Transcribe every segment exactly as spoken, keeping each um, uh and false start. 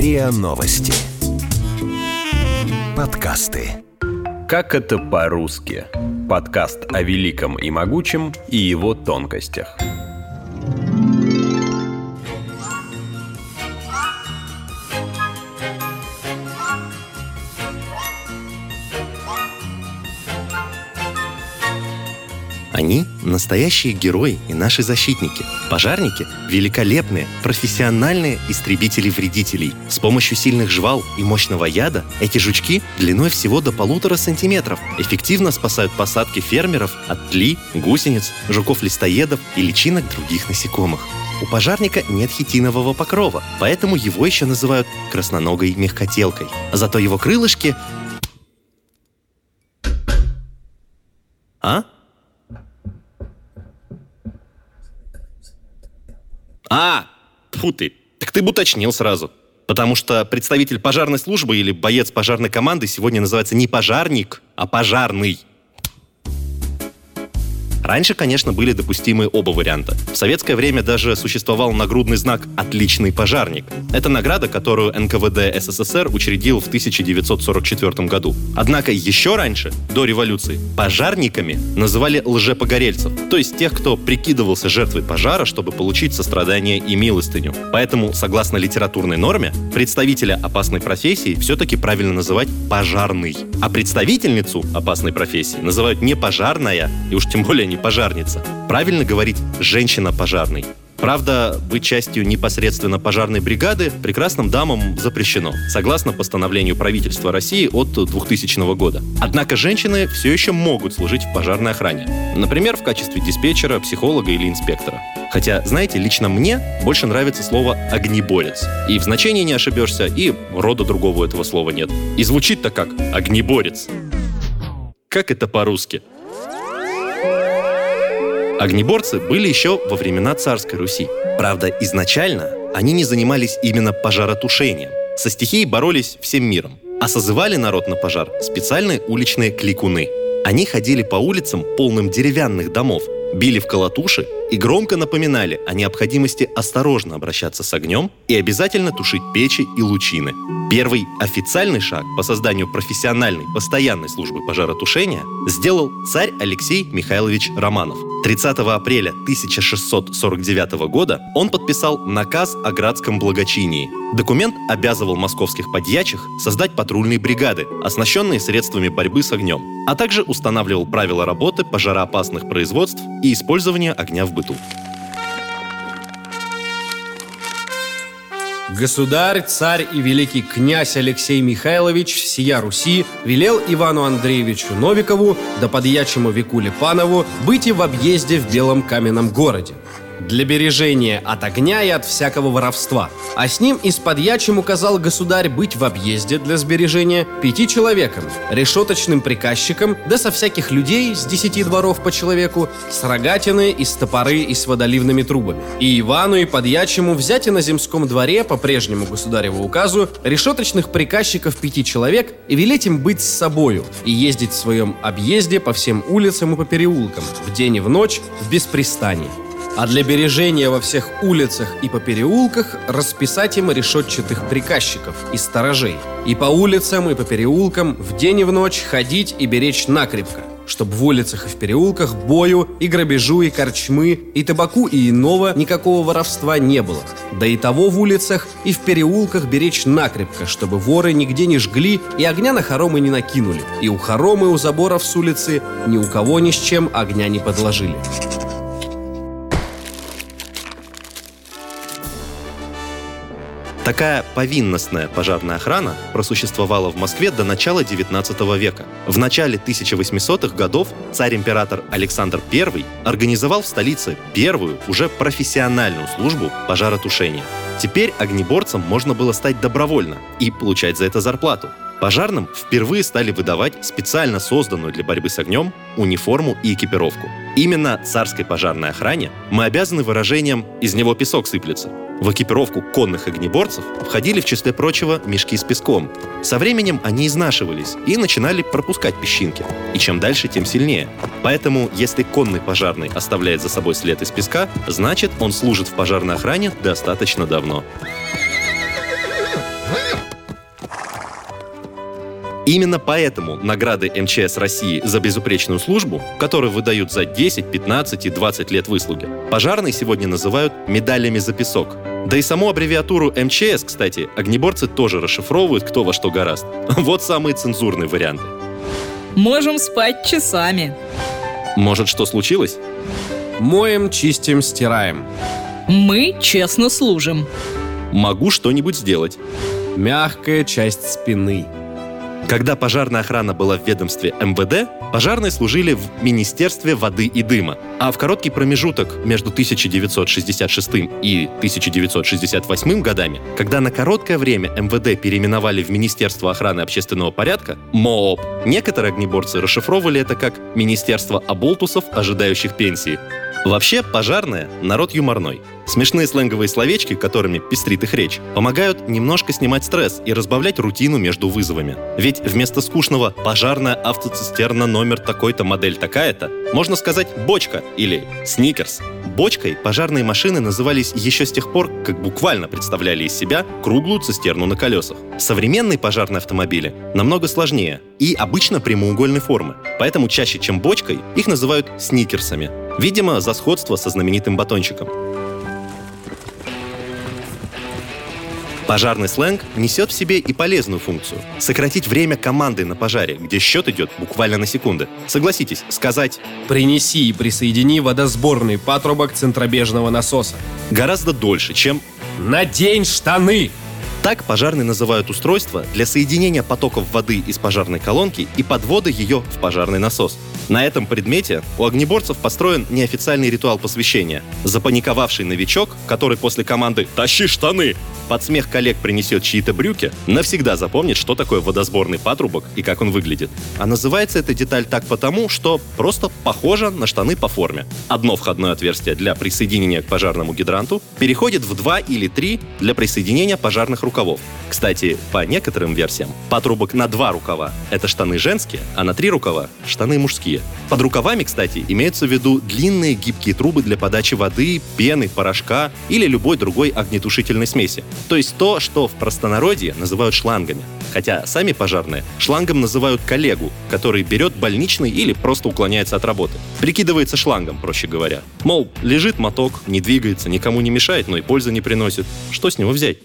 РИА Новости. Подкасты. Как это по-русски? Подкаст о великом и могучем и его тонкостях. Они – настоящие герои и наши защитники. Пожарники – великолепные, профессиональные истребители-вредителей. С помощью сильных жвал и мощного яда эти жучки длиной всего до полутора сантиметров эффективно спасают посадки фермеров от тли, гусениц, жуков-листоедов и личинок других насекомых. У пожарника нет хитинового покрова, поэтому его еще называют красноногой мягкотелкой. Зато его крылышки... А? А, тьфу ты, так ты бы уточнил сразу. Потому что представитель пожарной службы или боец пожарной команды сегодня называется не пожарник, а пожарный. Раньше, конечно, были допустимы оба варианта. В советское время даже существовал нагрудный знак «Отличный пожарник». Это награда, которую эн ка вэ дэ эс эс эс эр учредил в тысяча девятьсот сорок четвёртом году. Однако еще раньше, до революции, пожарниками называли лжепогорельцев, то есть тех, кто прикидывался жертвой пожара, чтобы получить сострадание и милостыню. Поэтому, согласно литературной норме, представителя опасной профессии все-таки правильно называть «пожарный». А представительницу опасной профессии называют не «пожарная», и уж тем более не пожарница. Правильно говорить «женщина-пожарный». Правда, быть частью непосредственно пожарной бригады прекрасным дамам запрещено, согласно постановлению правительства России от двухтысячного года. Однако женщины все еще могут служить в пожарной охране. Например, в качестве диспетчера, психолога или инспектора. Хотя, знаете, лично мне больше нравится слово «огнеборец». И в значении не ошибешься, и рода другого этого слова нет. И звучит-то как «огнеборец». Как это по-русски? Огнеборцы были еще во времена царской Руси. Правда, изначально они не занимались именно пожаротушением. Со стихией боролись всем миром, а созывали народ на пожар специальные уличные кликуны. Они ходили по улицам, полным деревянных домов, били в колотуши и громко напоминали о необходимости осторожно обращаться с огнем и обязательно тушить печи и лучины. Первый официальный шаг по созданию профессиональной постоянной службы пожаротушения сделал царь Алексей Михайлович Романов. тридцатого апреля тысяча шестьсот сорок девятого года он подписал наказ о градском благочинии. Документ обязывал московских подьячих создать патрульные бригады, оснащенные средствами борьбы с огнем, а также устанавливал правила работы пожароопасных производств и использования огня в быту. Государь, царь и великий князь Алексей Михайлович сия Руси велел Ивану Андреевичу Новикову да подьячему веку Липанову быть и в объезде в Белом каменном городе для бережения от огня и от всякого воровства. А с ним и с подьячим указал государь быть в объезде для сбережения пяти человекам, решеточным приказчикам, да со всяких людей с десяти дворов по человеку, с рогатины и с топоры и с водоливными трубами. И Ивану и подьячему взять и на земском дворе по прежнему государеву указу решеточных приказчиков пяти человек и велеть им быть с собою и ездить в своем объезде по всем улицам и по переулкам, в день и в ночь, в беспрестании. А для бережения во всех улицах и по переулках расписать им решетчатых приказчиков и сторожей. И по улицам, и по переулкам в день и в ночь ходить и беречь накрепко, чтобы в улицах и в переулках бою, и грабежу, и корчмы, и табаку, и иного никакого воровства не было. Да и того в улицах и в переулках беречь накрепко, чтобы воры нигде не жгли и огня на хоромы не накинули, и у хоромы, у заборов с улицы ни у кого ни с чем огня не подложили». Такая повинностная пожарная охрана просуществовала в Москве до начала девятнадцатого века. В начале тысяча восьмисотых годов царь-император Александр I организовал в столице первую, уже профессиональную службу пожаротушения. Теперь огнеборцем можно было стать добровольно и получать за это зарплату. Пожарным впервые стали выдавать специально созданную для борьбы с огнем униформу и экипировку. Именно царской пожарной охране мы обязаны выражением «из него песок сыплется». В экипировку конных огнеборцев входили в числе прочего мешки с песком. Со временем они изнашивались и начинали пропускать песчинки. И чем дальше, тем сильнее. Поэтому, если конный пожарный оставляет за собой след из песка, значит, он служит в пожарной охране достаточно давно. Именно поэтому награды МЧС России за безупречную службу, которую выдают за десять, пятнадцать и двадцать лет выслуги, пожарные сегодня называют медалями за песок. Да и саму аббревиатуру эм че эс, кстати, огнеборцы тоже расшифровывают кто во что горазд. Вот самые цензурные варианты. Можем спать часами. Может, что случилось? Моем, чистим, стираем. Мы честно служим. Могу что-нибудь сделать. Мягкая часть спины. Когда пожарная охрана была в ведомстве эм вэ дэ, пожарные служили в Министерстве воды и дыма. А в короткий промежуток между тысяча девятьсот шестьдесят шестым и тысяча девятьсот шестьдесят восьмым годами, когда на короткое время эм вэ дэ переименовали в Министерство охраны общественного порядка, МООП, некоторые огнеборцы расшифровывали это как «Министерство оболтусов, ожидающих пенсии». Вообще, пожарные — народ юморной. Смешные сленговые словечки, которыми пестрит их речь, помогают немножко снимать стресс и разбавлять рутину между вызовами. Ведь вместо скучного «пожарная автоцистерна номер такой-то, модель такая-то» можно сказать «бочка» или «сникерс». Бочкой пожарные машины назывались еще с тех пор, как буквально представляли из себя круглую цистерну на колесах. Современные пожарные автомобили намного сложнее и обычно прямоугольной формы, поэтому чаще, чем бочкой, их называют «сникерсами». Видимо, за сходство со знаменитым батончиком. Пожарный сленг несет в себе и полезную функцию — сократить время команды на пожаре, где счет идет буквально на секунды. Согласитесь, сказать «принеси и присоедини водосборный патрубок центробежного насоса» гораздо дольше, чем «надень штаны». Так пожарные называют устройство для соединения потоков воды из пожарной колонки и подвода ее в пожарный насос. На этом предмете у огнеборцев построен неофициальный ритуал посвящения. Запаниковавший новичок, который после команды «Тащи штаны!» под смех коллег принесет чьи-то брюки, навсегда запомнит, что такое водосборный патрубок и как он выглядит. А называется эта деталь так потому, что просто похожа на штаны по форме. Одно входное отверстие для присоединения к пожарному гидранту переходит в два или три для присоединения пожарных рукавов. Рукавов. Кстати, по некоторым версиям, патрубок на два рукава — это штаны женские, а на три рукава — штаны мужские. Под рукавами, кстати, имеются в виду длинные гибкие трубы для подачи воды, пены, порошка или любой другой огнетушительной смеси. То есть то, что в простонародье называют шлангами. Хотя сами пожарные шлангом называют коллегу, который берет больничный или просто уклоняется от работы. Прикидывается шлангом, проще говоря. Мол, лежит моток, не двигается, никому не мешает, но и пользы не приносит. Что с него взять?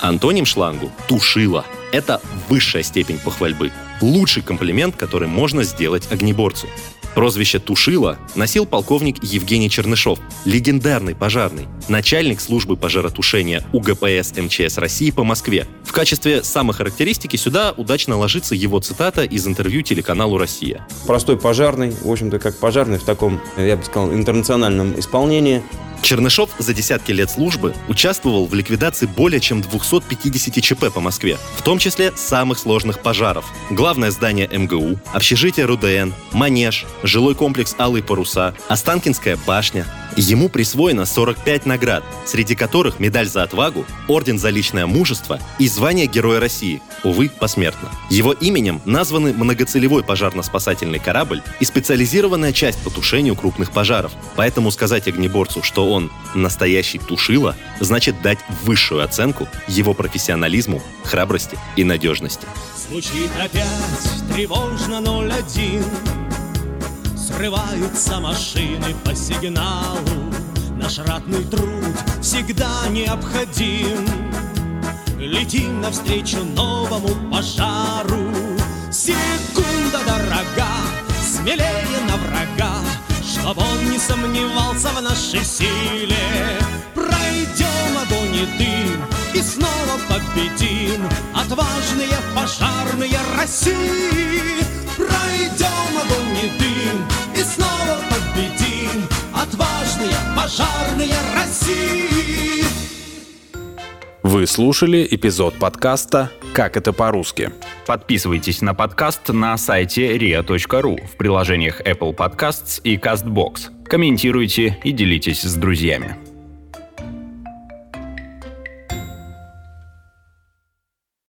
Антоним шлангу — тушила. Это высшая степень похвальбы. Лучший комплимент, который можно сделать огнеборцу. Прозвище «тушила» носил полковник Евгений Чернышов, легендарный пожарный, начальник службы пожаротушения у гэ пэ эс эм че эс России по Москве. В качестве самохарактеристики сюда удачно ложится его цитата из интервью телеканалу «Россия». Простой пожарный, в общем-то, как пожарный в таком, я бы сказал, интернациональном исполнении. Чернышов за десятки лет службы участвовал в ликвидации более чем двести пятьдесят ЧП по Москве, в том числе самых сложных пожаров. Главное здание эм гэ у, общежитие эр у дэ эн, Манеж, жилой комплекс «Алые Паруса», Останкинская башня. Ему присвоено сорок пять наград, среди которых медаль за отвагу, орден за личное мужество и звание Героя России, увы, посмертно. Его именем названы многоцелевой пожарно-спасательный корабль и специализированная часть по тушению крупных пожаров. Поэтому сказать огнеборцу, что он настоящий тушила, значит дать высшую оценку его профессионализму, храбрости и надежности. Звучит опять тревожно ноль один. Срываются машины по сигналу. Наш ратный труд всегда необходим. Летим навстречу новому пожару. Секунда дорога, смелее на врага, чтоб он не сомневался в нашей силе. Пройдем огонь и дым и снова победим. Отважные пожарные России. Пройдем огонь и дым и снова победим. Отважные пожарные России. Вы слушали эпизод подкаста «Как это по-русски». Подписывайтесь на подкаст на сайте риа точка ру, в приложениях Apple Podcasts и Castbox. Комментируйте и делитесь с друзьями.